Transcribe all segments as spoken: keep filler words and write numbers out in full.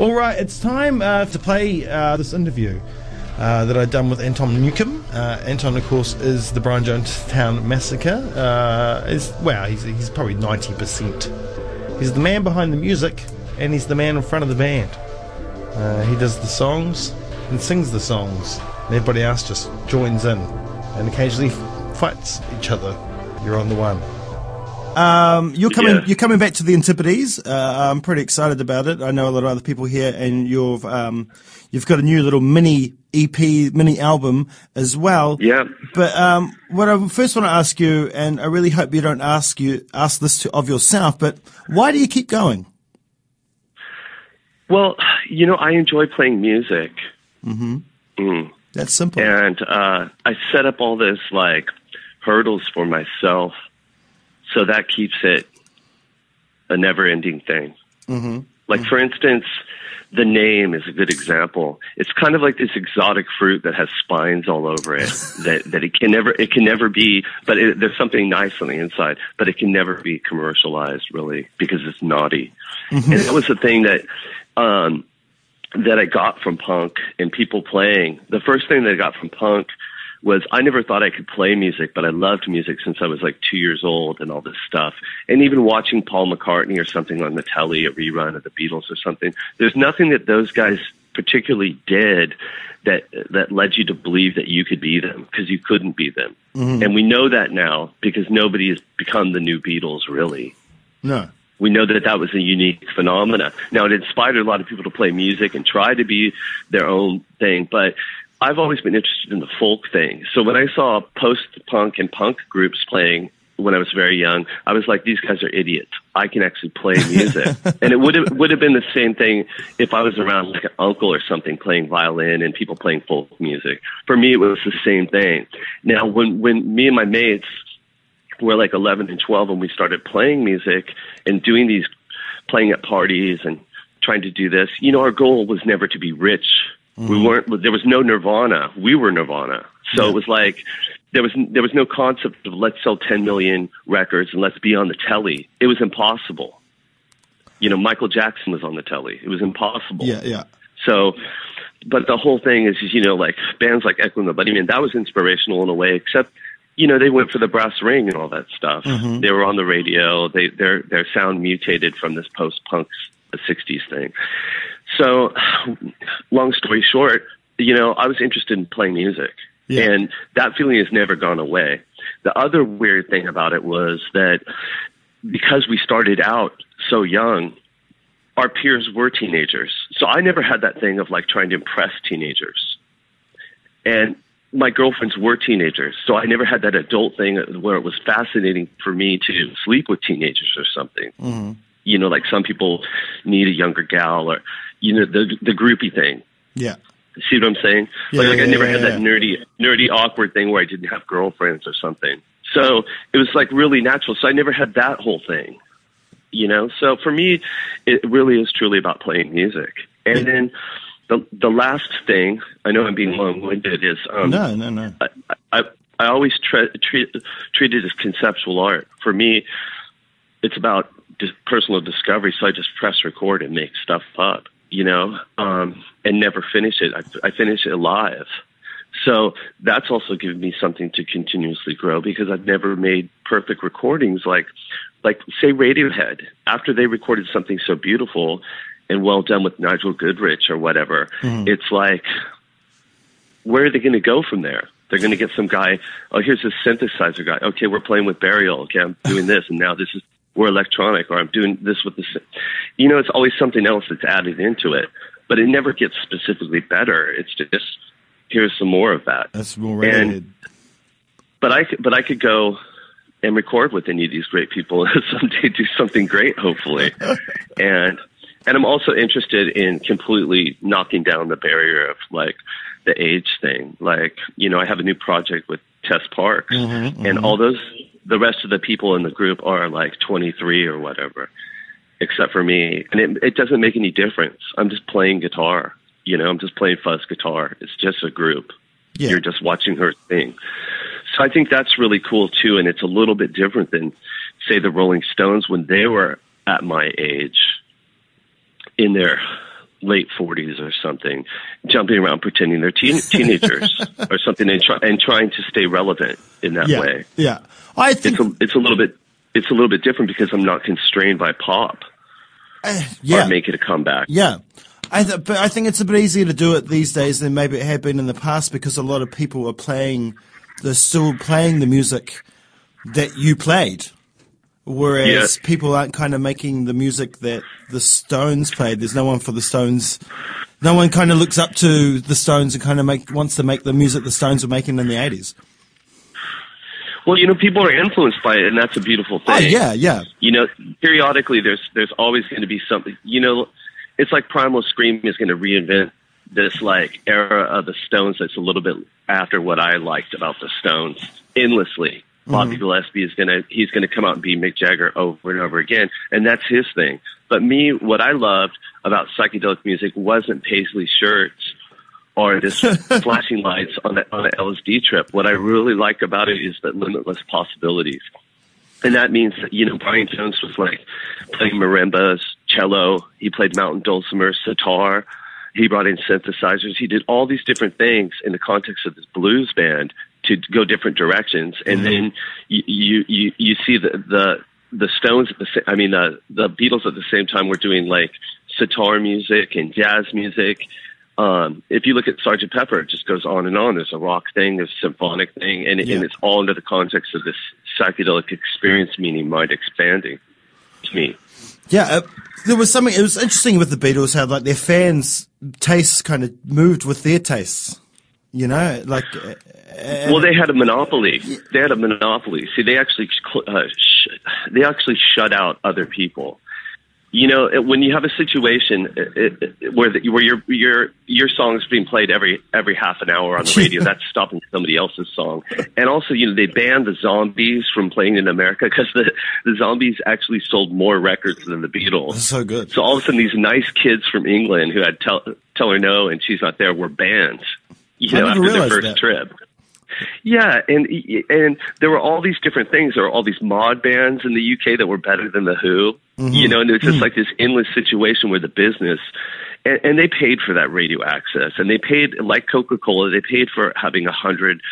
All right, it's time uh, to play uh, this interview uh, that I've done with Anton Newcombe. Uh, Anton, of course, is the Brian Jonestown Massacre. Uh, is well, he's, he's probably ninety percent. He's the man behind the music, and he's the man in front of the band. Uh, he does the songs and sings the songs, and everybody else just joins in and occasionally fights each other. You're on the one. Um, you're coming. Yeah. You're coming back to the Antipodes. Uh, I'm pretty excited about it. I know a lot of other people here, and you've um, you've got a new little mini E P, mini album as well. Yeah. But um, what I first want to ask you, and I really hope you don't ask you ask this to, of yourself, but why do you keep going? Well, you know, I enjoy playing music. Mm-hmm. Mm. That's simple. And uh, I set up all this like hurdles for myself. So that keeps it a never-ending thing. Mm-hmm. Like, mm-hmm. for instance, the name is a good example. It's kind of like this exotic fruit that has spines all over it. that that it can never it can never be. But it, there's something nice on the inside. But it can never be commercialized, really, because it's naughty. Mm-hmm. And that was the thing that um, that I got from punk and people playing. The first thing that I got from punk was I never thought I could play music, but I loved music since I was like two years old and all this stuff. And even watching Paul McCartney or something on the telly, a rerun of the Beatles or something, there's nothing that those guys particularly did that that led you to believe that you could be them, because you couldn't be them. Mm-hmm. And we know that now because nobody has become the new Beatles, really. No. We know that that was a unique phenomena. Now, it inspired a lot of people to play music and try to be their own thing, but I've always been interested in the folk thing. So when I saw post-punk and punk groups playing when I was very young, I was like, these guys are idiots. I can actually play music. And it would have would have been the same thing if I was around like an uncle or something playing violin and people playing folk music. For me, it was the same thing. Now, when, when me and my mates were like eleven and twelve and we started playing music and doing these, playing at parties and trying to do this, you know, our goal was never to be rich. We weren't, there was no Nirvana. We were Nirvana. So yeah. It was like, there was, there was no concept of let's sell ten million records and let's be on the telly. It was impossible. You know, Michael Jackson was on the telly. It was impossible. Yeah, yeah. So, but the whole thing is, you know, like bands like Echo and the Bunnymen, that was inspirational in a way, except, you know, they went for the brass ring and all that stuff. Mm-hmm. They were on the radio. They, their, their sound mutated from this post-punk sixties thing. So, long story short, you know, I was interested in playing music, yeah. and that feeling has never gone away. The other weird thing about it was that because we started out so young, our peers were teenagers. So I never had that thing of like trying to impress teenagers. And my girlfriends were teenagers, so I never had that adult thing where it was fascinating for me to sleep with teenagers or something. Mm-hmm. You know, like some people need a younger gal or, you know, the the groupie thing. Yeah. See what I'm saying? Yeah, like like yeah, I never yeah, had yeah. that nerdy, nerdy, awkward thing where I didn't have girlfriends or something. So it was like really natural. So I never had that whole thing, you know? So for me, it really is truly about playing music. And yeah. then the the last thing, I know I'm being long-winded, is um, no, no, no. I, I, I always tre- treat, treat it as conceptual art. For me, it's about personal discovery, so I just press record and make stuff up, you know, um, and never finish it. I, I finish it live. So that's also given me something to continuously grow because I've never made perfect recordings like, like say Radiohead. After they recorded something so beautiful and well done with Nigel Goodrich or whatever, mm. it's like, where are they going to go from there? They're going to get some guy, oh, here's this synthesizer guy. Okay, we're playing with Burial. Okay, I'm doing this, and now this is we're electronic, or I'm doing this with this. You know, it's always something else that's added into it, but it never gets specifically better. It's just, here's some more of that. That's more related. And, but, I, but I could go and record with any of these great people and someday do something great, hopefully. and and I'm also interested in completely knocking down the barrier of, like, the age thing. Like, you know, I have a new project with Tess Parks, mm-hmm, and mm-hmm. all those... The rest of the people in the group are like twenty-three or whatever, except for me. And it, it doesn't make any difference. I'm just playing guitar. You know, I'm just playing fuzz guitar. It's just a group. Yeah. You're just watching her sing. So I think that's really cool, too. And it's a little bit different than, say, the Rolling Stones when they were at my age in their late forties or something, jumping around pretending they're teen- teenagers or something, and, try- and trying to stay relevant in that yeah, way. Yeah, I think it's a, it's a little bit it's a little bit different because I'm not constrained by pop uh, yeah. or making a comeback. Yeah, I th- but I think it's a bit easier to do it these days than maybe it had been in the past because a lot of people are playing, they're still playing the music that you played. Whereas yeah. people aren't kind of making the music that the Stones played. There's no one for the Stones. No one kind of looks up to the Stones and kind of make, wants to make the music the Stones were making in the eighties. Well, you know, people are influenced by it, and that's a beautiful thing. Oh, yeah, yeah. You know, periodically there's there's always going to be something. You know, it's like Primal Scream is going to reinvent this, like, era of the Stones that's a little bit after what I liked about the Stones endlessly. Bobby Gillespie is going to, he's going to come out and be Mick Jagger over and over again. And that's his thing. But me, what I loved about psychedelic music wasn't paisley shirts or this flashing lights on the, on the L S D trip. What I really like about it is the limitless possibilities. And that means that, you know, Brian Jones was like playing marimbas, cello. He played mountain dulcimer, sitar. He brought in synthesizers. He did all these different things in the context of this blues band to go different directions, and mm-hmm. then you you you see the the the Stones at the sa- I mean the the Beatles at the same time were doing like sitar music and jazz music. Um, if you look at Sergeant Pepper, it just goes on and on. There's a rock thing, there's a symphonic thing, and, yeah. and it's all under the context of this psychedelic experience, meaning mind expanding. To me, yeah, uh, there was something. It was interesting with the Beatles how like their fans' tastes kind of moved with their tastes. You know, like. Uh, well, they had a monopoly. They had a monopoly. See, they actually uh, sh- they actually shut out other people. You know, it, when you have a situation it, it, where the, where your your your song is being played every every half an hour on the radio, that's stopping somebody else's song. And also, you know, they banned the Zombies from playing in America because the, the Zombies actually sold more records than the Beatles. That's so good. So all of a sudden, these nice kids from England who had Tell, Tell Her No and She's Not There were banned. You know, after their first that. trip. Yeah, and and there were all these different things. There were all these mod bands in the U K that were better than the Who. Mm-hmm. You know, and it was just mm-hmm. like this endless situation where the business, and, and they paid for that radio access, and they paid, like Coca-Cola, they paid for having one hundred,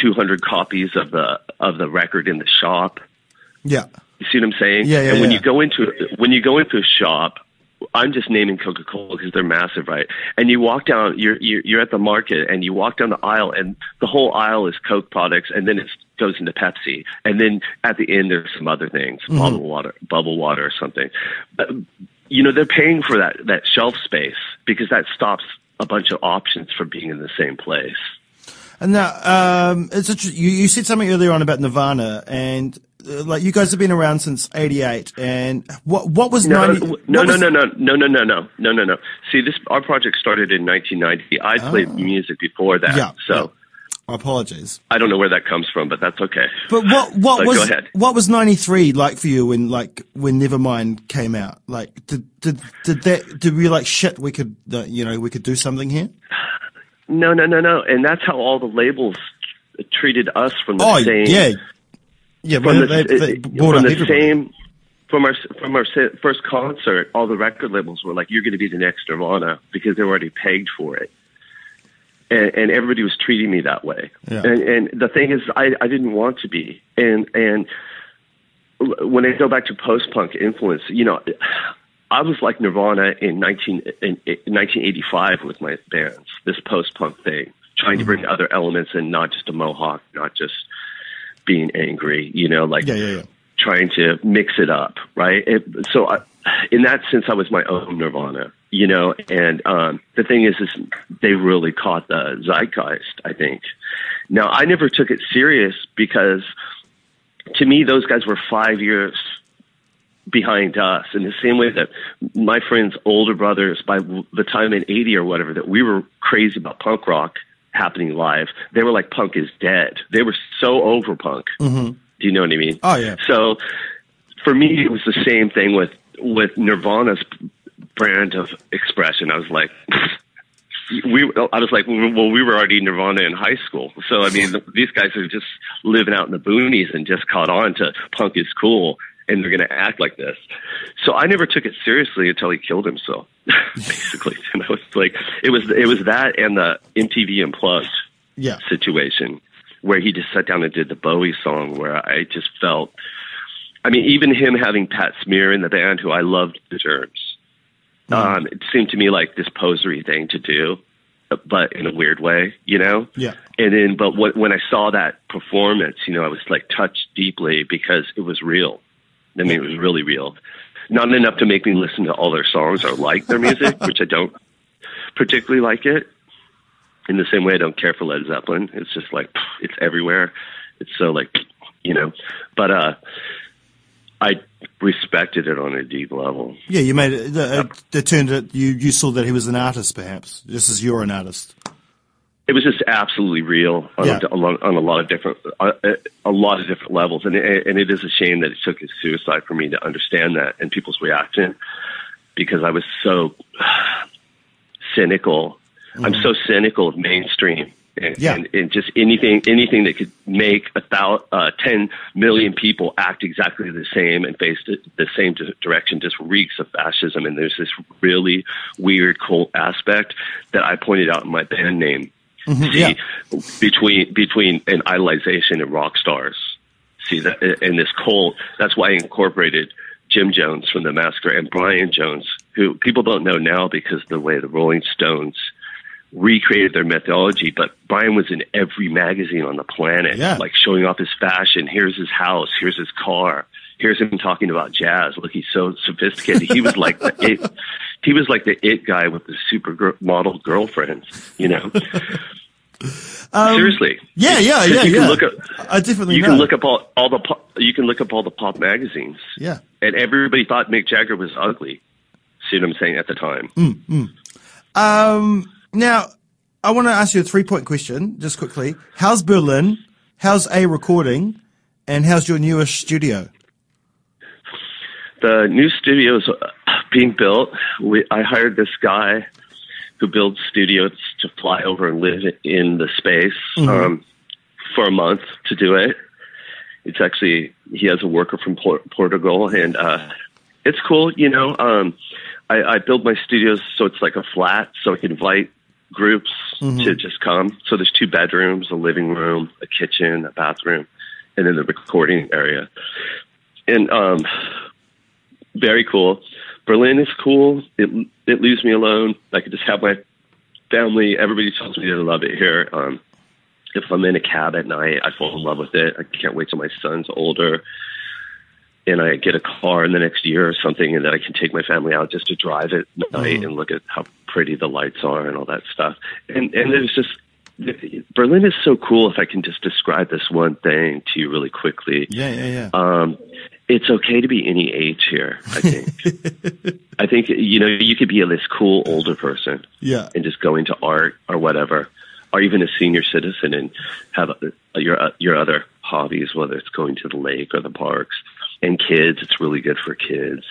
two hundred copies of the of the record in the shop. Yeah, you see what I'm saying? Yeah, yeah. And when yeah. you go into when you go into a shop. I'm just naming Coca-Cola because they're massive, right? And you walk down, you're, you're you're at the market, and you walk down the aisle, and the whole aisle is Coke products, and then it goes into Pepsi, and then at the end there's some other things, mm-hmm. bottled water, bubble water, or something. But, you know, they're paying for that that shelf space because that stops a bunch of options from being in the same place. And now, um, it's a tr- you, you said something earlier on about Nirvana, and. Like you guys have been around since eighty-eight, and what what was no ninety, what no, was, no no no no no no no no no no. See, this our project started in nineteen ninety. I oh. played music before that, yeah, so yeah. apologies. I don't know where that comes from, but that's okay. But what what so was what was ninety-three like for you when like when Nevermind came out? Like did did did that did we like shit? We could you know we could do something here. No no no no, and that's how all the labels treated us from the oh, same. Yeah. Yeah, from the, they, they from the same, from our from our first concert, all the record labels were like, "You're going to be the next Nirvana," because they were already pegged for it, and, and everybody was treating me that way. Yeah. And, and the thing is, I, I didn't want to be. And and when I go back to post-punk influence, you know, I was like Nirvana in nineteen in, in nineteen eighty-five with my bands, this post-punk thing, trying mm-hmm. to bring other elements in, not just a mohawk, not just being angry, you know, like yeah, yeah, yeah. trying to mix it up, right? It, so I, in that sense, I was my own Nirvana, you know, and um, the thing is, is they really caught the zeitgeist, I think. Now, I never took it serious because, to me, those guys were five years behind us in the same way that my friend's older brothers, by the time in eighty or whatever, that we were crazy about punk rock, happening live, they were like, punk is dead. They were so over punk. Mm-hmm. Do you know what I mean? Oh, yeah. So for me, it was the same thing with, with Nirvana's brand of expression. I was like, we, I was like, well, we were already Nirvana in high school. So, I mean, these guys are just living out in the boonies and just caught on to punk is cool. and they're going to act like this. So I never took it seriously until he killed himself, basically. And I was like, it was it was that and the M T V Unplugged yeah. situation where he just sat down and did the Bowie song where I just felt, I mean, even him having Pat Smear in the band, who I loved the Germs, mm. um, it seemed to me like this posery thing to do, but in a weird way, you know? Yeah. And then, but what, when I saw that performance, you know, I was like touched deeply because it was real. I mean, it was really real. Not enough to make me listen to all their songs or like their music, which I don't particularly like it. In the same way, I don't care for Led Zeppelin. It's just like, it's everywhere. It's so like, you know, but uh, I respected it on a deep level. Yeah, you made it, the, yep. it, it turned it, you, you saw that he was an artist, perhaps. Just as you're an artist. It was just absolutely real on, yeah. a, on a lot of different a, a lot of different levels, and it, and it is a shame that it took his suicide for me to understand that and people's reaction, because I was so cynical. Mm-hmm. I'm so cynical of mainstream and, yeah. and, and just anything anything that could make a thousand, uh, ten million people act exactly the same and face the, the same direction just reeks of fascism. And there's this really weird cult aspect that I pointed out in my band name. Mm-hmm, see, yeah. between between an idolization and rock stars, see that in this cult. That's why I incorporated Jim Jones from the Massacre and Brian Jones, who people don't know now because of the way the Rolling Stones recreated their mythology. But Brian was in every magazine on the planet, yeah. like showing off his fashion. Here's his house. Here's his car. Here's him talking about jazz. Look, he's so sophisticated. He was like the it, he was like the it guy with the supermodel girlfriends, you know. Um, Seriously. Yeah, yeah, yeah. You can yeah. look up. I definitely. You know. can look up all, all the. Pop, you can look up all the pop magazines. Yeah. And everybody thought Mick Jagger was ugly. See what I'm saying at the time. Mm, mm. Um. Now, I want to ask you a three-point question, just quickly. How's Berlin? How's A recording? And how's your newish studio? The new studio is being built. We, I hired this guy who builds studios to fly over and live in the space mm-hmm. um, for a month to do it. It's actually, he has a worker from Port- Portugal, and uh, it's cool. You know, um, I, I build my studios so it's like a flat, so I can invite groups mm-hmm. to just come. So there's two bedrooms, a living room, a kitchen, a bathroom, and then the recording area. And, um... very cool. Berlin is cool. It it leaves me alone. I could just have my family. Everybody tells me they love it here. Um, if I'm in a cab at night, I fall in love with it. I can't wait till my son's older and I get a car in the next year or something, and that I can take my family out just to drive at night mm. and look at how pretty the lights are and all that stuff. And and there's just Berlin is so cool. If I can just describe this one thing to you really quickly. Yeah, yeah, yeah. Um, it's okay to be any age here, I think. I think, you know, you could be a this cool older person yeah. and just go into art or whatever, or even a senior citizen and have a, your your other hobbies, whether it's going to the lake or the parks. And kids, it's really good for kids.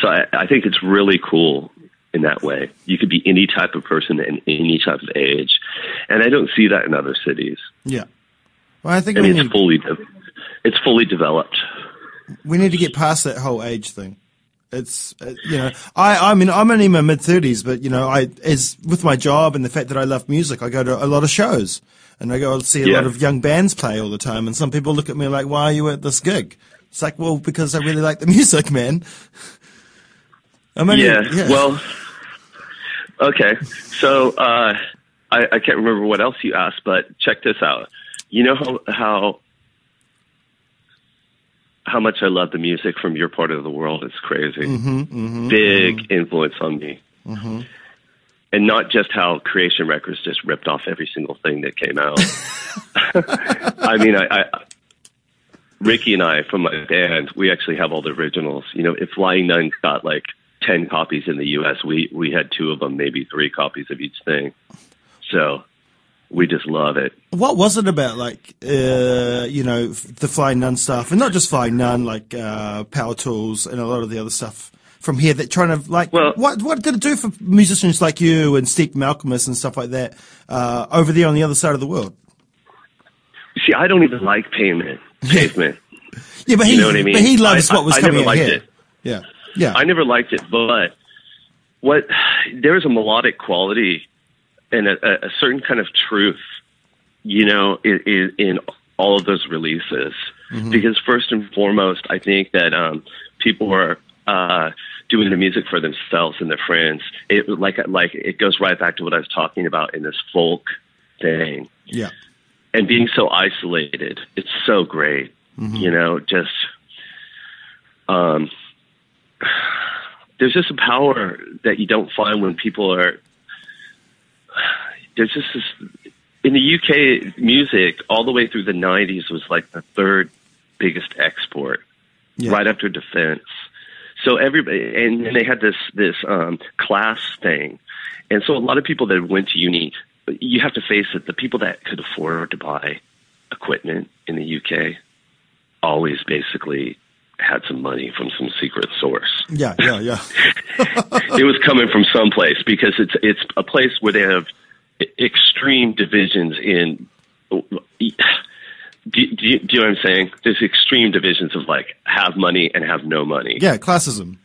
So I, I think it's really cool in that way. You could be any type of person and any type of age. And I don't see that in other cities. Yeah. Well, I think I mean, it's, need- fully de- it's fully developed. We need to get past that whole age thing. It's, uh, you know, I, I mean, I'm only in my mid thirties, but you know, I, as with my job and the fact that I love music, I go to a lot of shows and I go see a yeah. lot of young bands play all the time. And some people look at me like, why are you at this gig? It's like, well, because I really like the music, man. I'm only, yeah. yeah. Well, okay. So, uh, I, I can't remember what else you asked, but check this out. You know how, how, how much I love the music from your part of the world. It's crazy. Mm-hmm, mm-hmm, Big mm-hmm. influence on me. Mm-hmm. And not just how Creation Records just ripped off every single thing that came out. I mean, I, I, Ricky and I from my band, we actually have all the originals. You know, if Flying Nun got like ten copies in the U S, we, we had two of them, maybe three copies of each thing. So... we just love it. What was it about, like, uh, you know, the Flying Nun stuff, and not just Flying Nun, like uh, Power Tools and a lot of the other stuff from here that trying to, like, well, what what did it do for musicians like you and Steve Malkmus and stuff like that uh, over there on the other side of the world? See, I don't even like pavement. Pavement. Yeah, but he, you know what I mean? But he loves I, what was I, coming I never liked ahead. It. Yeah, yeah. I never liked it, but what there is a melodic quality and a, a certain kind of truth, you know, in, in all of those releases. Mm-hmm. Because first and foremost, I think that um, people are uh, doing the music for themselves and their friends. It like like it goes right back to what I was talking about in this folk thing. Yeah, and being so isolated, it's so great. Mm-hmm. You know, just um, there's just a power that you don't find when people are. There's just this, in the U K, music all the way through the nineties was like the third biggest export, yeah. right after Defense. So everybody, and, and they had this this um, class thing, and so a lot of people that went to uni, you have to face it. The people that could afford to buy equipment in the U K always basically had some money from some secret source. Yeah, yeah, yeah. It was coming from someplace because it's it's a place where they have extreme divisions in. Do, do, do you know what I'm saying? There's extreme divisions of like have money and have no money. Yeah, classism.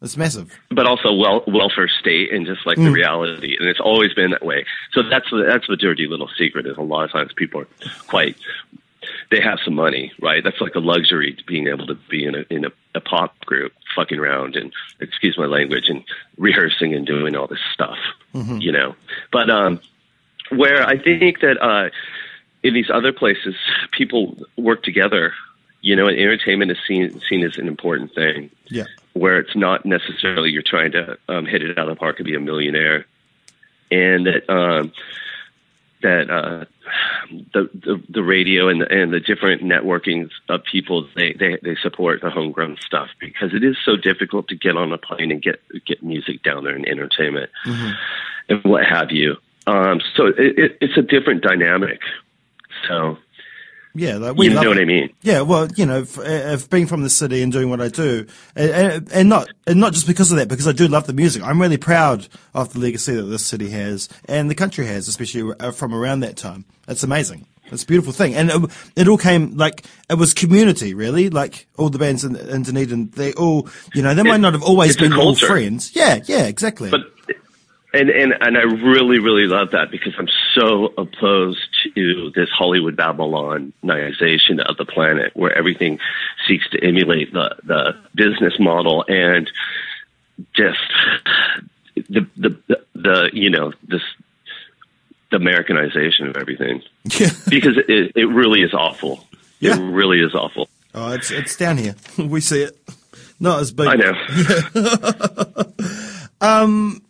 That's massive. But also wel- welfare state and just like mm. the reality, and it's always been that way. So that's that's the dirty little secret. Is a lot of times people are quite. They have some money, right? That's like a luxury to being able to be in a in a, a pop group, fucking around and excuse my language and rehearsing and doing all this stuff, mm-hmm. you know. But um, where I think that uh, in these other places, people work together, you know. And entertainment is seen seen as an important thing, yeah. Where it's not necessarily you're trying to um, hit it out of the park and be a millionaire, and that. Um, That uh, the, the the radio and the, and the different networkings of people they, they, they support the homegrown stuff because it is so difficult to get on a plane and get get music down there and entertainment mm-hmm. and what have you. Um, so it, it, it's a different dynamic. So yeah, like we you know it. What I mean. Yeah, well, you know, if, if being from the city and doing what I do, and, and not and not just because of that, because I do love the music. I'm really proud of the legacy that this city has and the country has, especially from around that time. It's amazing. It's a beautiful thing, and it, it all came like it was community, really. Like all the bands in, in Dunedin, they all, you know, they it, might not have always been all friends. Yeah, yeah, exactly. But and and and I really really love that because I'm so opposed to this Hollywood Babylonization of the planet, where everything seeks to emulate the, the business model and just the, the the the you know this the Americanization of everything. Yeah. Because it it really is awful. Yeah. It really is awful. Oh, it's it's down here. We see it. Not as big. I know. Yeah. um.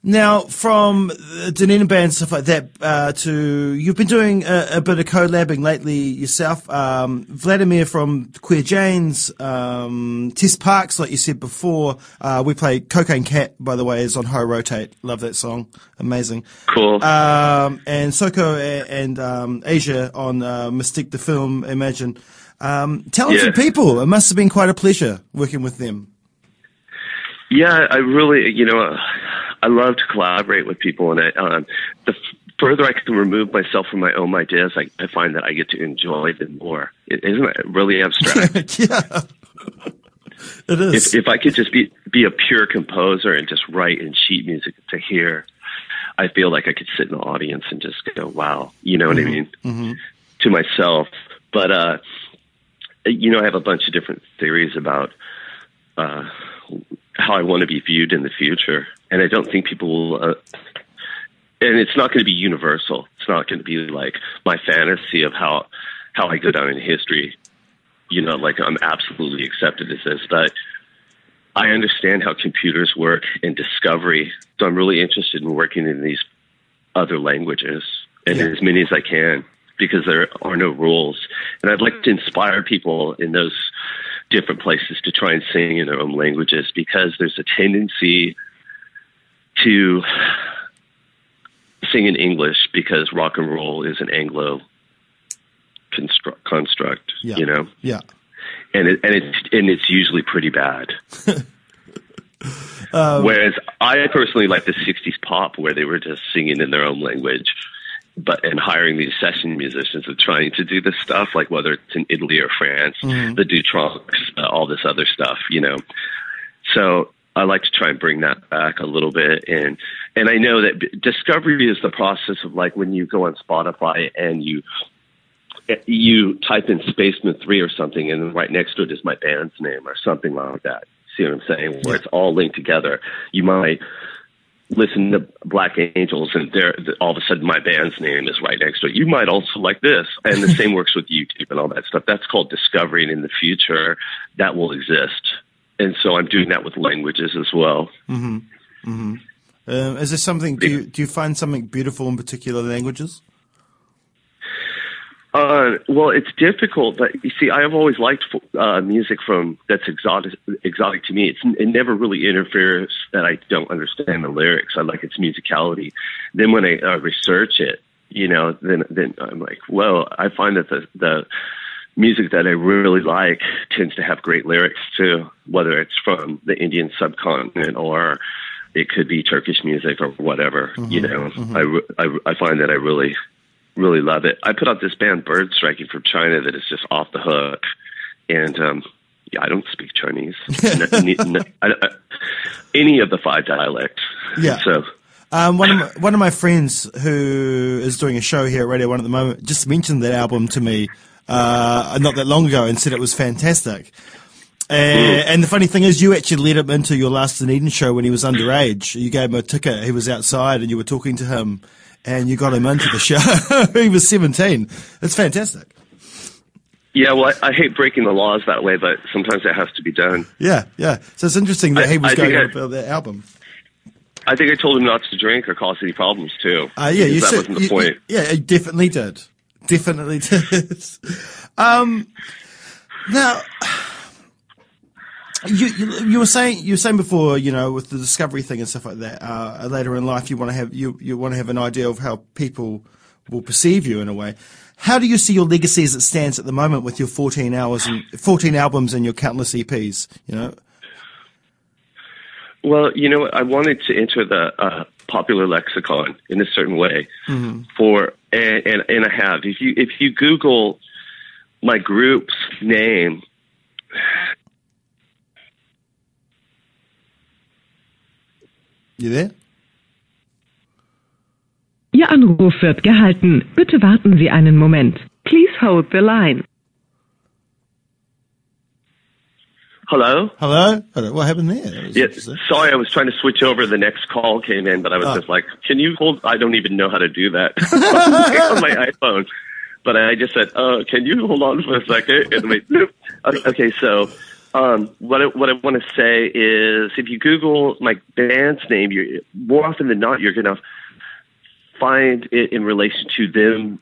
Now, from Dunedin bands, stuff like that, uh, to you've been doing a, a bit of collabing lately yourself. Um, Vladimir from Queer Janes, um, Tess Parks, like you said before. Uh, we play Cocaine Cat, by the way, is on High Rotate. Love that song. Amazing. Cool. Um, and Soko and, and um, Asia on uh, Mystique the Film, Imagine. Um, talented yeah. people. It must have been quite a pleasure working with them. Yeah, I really, you know... Uh... I love to collaborate with people, and I, um, the f- further I can remove myself from my own ideas, I, I find that I get to enjoy them more. It, isn't it really abstract? Yeah, it is. If, if I could just be be a pure composer and just write and sheet music to hear, I feel like I could sit in the audience and just go, "Wow," you know what mm-hmm. I mean, mm-hmm. to myself. But uh, you know, I have a bunch of different theories about. Uh, how I want to be viewed in the future. And I don't think people will, uh, and it's not going to be universal. It's not going to be like my fantasy of how, how I go down in history, you know, like I'm absolutely accepted as this, but I understand how computers work and discovery. So I'm really interested in working in these other languages and yeah. as many as I can, because there are no rules. And I'd like to inspire people in those different places to try and sing in their own languages, because there's a tendency to sing in English because rock and roll is an Anglo construct, construct yeah. you know? Yeah. And it, and it's, and it's usually pretty bad. um, Whereas I personally like the sixties pop where they were just singing in their own language. but and hiring these session musicians and trying to do this stuff, like whether it's in Italy or France, mm-hmm. the Dutronics, uh, all this other stuff, you know. So I like to try and bring that back a little bit. And, and I know that b- discovery is the process of, like, when you go on Spotify and you you type in Spaceman three or something, and then right next to it is my band's name or something like that. See what I'm saying? Where it's all linked together. You might listen to Black Angels, and there all of a sudden my band's name is right next to it. You might also like this. And the same works with YouTube and all that stuff. That's called discovery, and in the future that will exist. And so I'm doing that with languages as well. Mm-hmm. Mm-hmm. Um, is there something, do you, do you find something beautiful in particular languages? Uh, well, it's difficult, but you see, I've always liked uh, music from that's exotic, exotic to me. It's, it never really interferes that I don't understand the lyrics. I like its musicality. Then when I uh, research it, you know, then then I'm like, well, I find that the the music that I really like tends to have great lyrics too, whether it's from the Indian subcontinent or it could be Turkish music or whatever. Mm-hmm, you know, mm-hmm. I, I, I find that I really, really love it. I put out this band Bird Striking from China that is just off the hook. And um, yeah, I don't speak Chinese, n- n- n- I, I, any of the five dialects. Yeah. So. Um, one of my, one of my friends who is doing a show here at Radio One at the moment just mentioned that album to me Uh, not that long ago and said it was fantastic. Uh, and the funny thing is, you actually led him into your Last in Eden show when he was underage. You gave him a ticket. He was outside and you were talking to him and you got him into the show. He was seventeen. It's fantastic. Yeah, well, I, I hate breaking the laws that way, but sometimes it has to be done. Yeah, yeah. So it's interesting that I, he was I going on about that album. I think I told him not to drink or cause any problems, too. Uh, yeah, you that said, wasn't the you, point. You, yeah, he definitely did. Definitely did. Um, now, you, you you were saying you were saying before, you know, with the discovery thing and stuff like that. Uh, later in life, you want to have you, you want to have an idea of how people will perceive you in a way. How do you see your legacy as it stands at the moment with your fourteen hours and fourteen albums and your countless E Ps? You know. Well, you know, I wanted to enter the uh, popular lexicon in a certain way mm-hmm. for. And, and and I have. If you if you Google my group's name, you there? Ihr Anruf wird gehalten. Bitte warten Sie einen Moment. Please hold the line. Hello? Hello? Hello? What happened there? Yeah, sorry, I was trying to switch over. The next call came in, but I was oh. just like, can you hold? I don't even know how to do that on my iPhone. But I just said, oh, can you hold on for a second? And wait, nope. Okay, so um, what I, what I want to say is if you Google my band's name, you're, more often than not, you're going to find it in relation to them,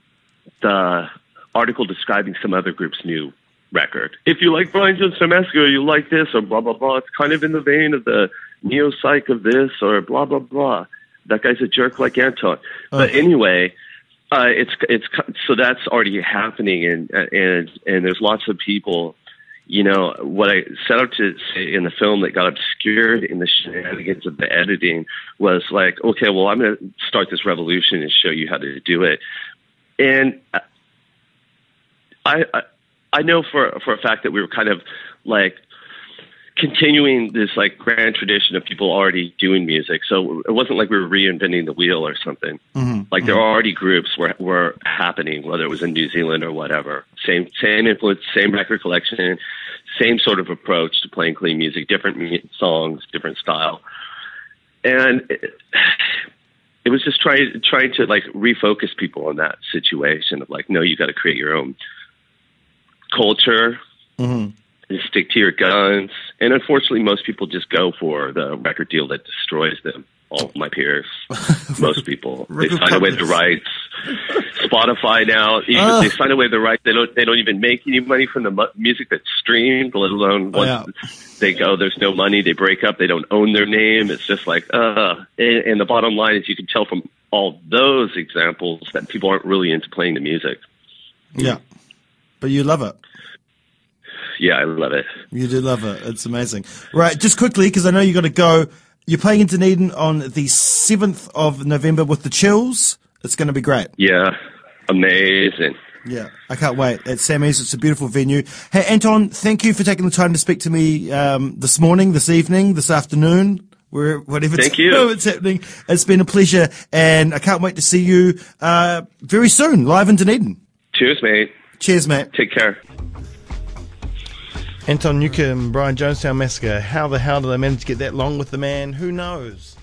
the article describing some other group's new record. If you like Brian Jonestown Massacre, you like this, or blah, blah, blah. It's kind of in the vein of the neo-psych of this, or blah, blah, blah. That guy's a jerk like Anton. Okay. But anyway, uh, it's it's so that's already happening, and, and, and there's lots of people, you know, what I set out to say in the film that got obscured in the shenanigans of the editing was like, okay, well, I'm going to start this revolution and show you how to do it. And I... I I know for, for a fact that we were kind of like continuing this like grand tradition of people already doing music. So it wasn't like we were reinventing the wheel or something. Mm-hmm. Like there mm-hmm. are already groups were were happening, whether it was in New Zealand or whatever. Same same influence, same record collection, same sort of approach to playing clean music, different songs, different style. And it, it was just trying trying to like refocus people on that situation of like, no, you got to create your own culture mm-hmm. and stick to your guns. And unfortunately, most people just go for the record deal that destroys them. All my peers, most people, they sign away their rights. Spotify now, even, uh, they sign away their rights. They don't. They don't even make any money from the mu- music that's streamed. Let alone once oh, yeah. they go, there's no money. They break up. They don't own their name. It's just like, uh. And, and the bottom line is, you can tell from all those examples that people aren't really into playing the music. Yeah. But you love it. Yeah, I love it. You do love it. It's amazing. Right, just quickly, because I know you got to go. You're playing in Dunedin on the seventh of November with the Chills. It's going to be great. Yeah, amazing. Yeah, I can't wait. It's Sammy's. It's a beautiful venue. Hey, Anton, thank you for taking the time to speak to me um, this morning, this evening, this afternoon, where whatever thank you. It's happening. It's been a pleasure, and I can't wait to see you uh, very soon, live in Dunedin. Cheers, mate. Cheers, mate. Take care. Anton Newcombe, Brian Jonestown Massacre. How the hell do they manage to get that long with the man? Who knows?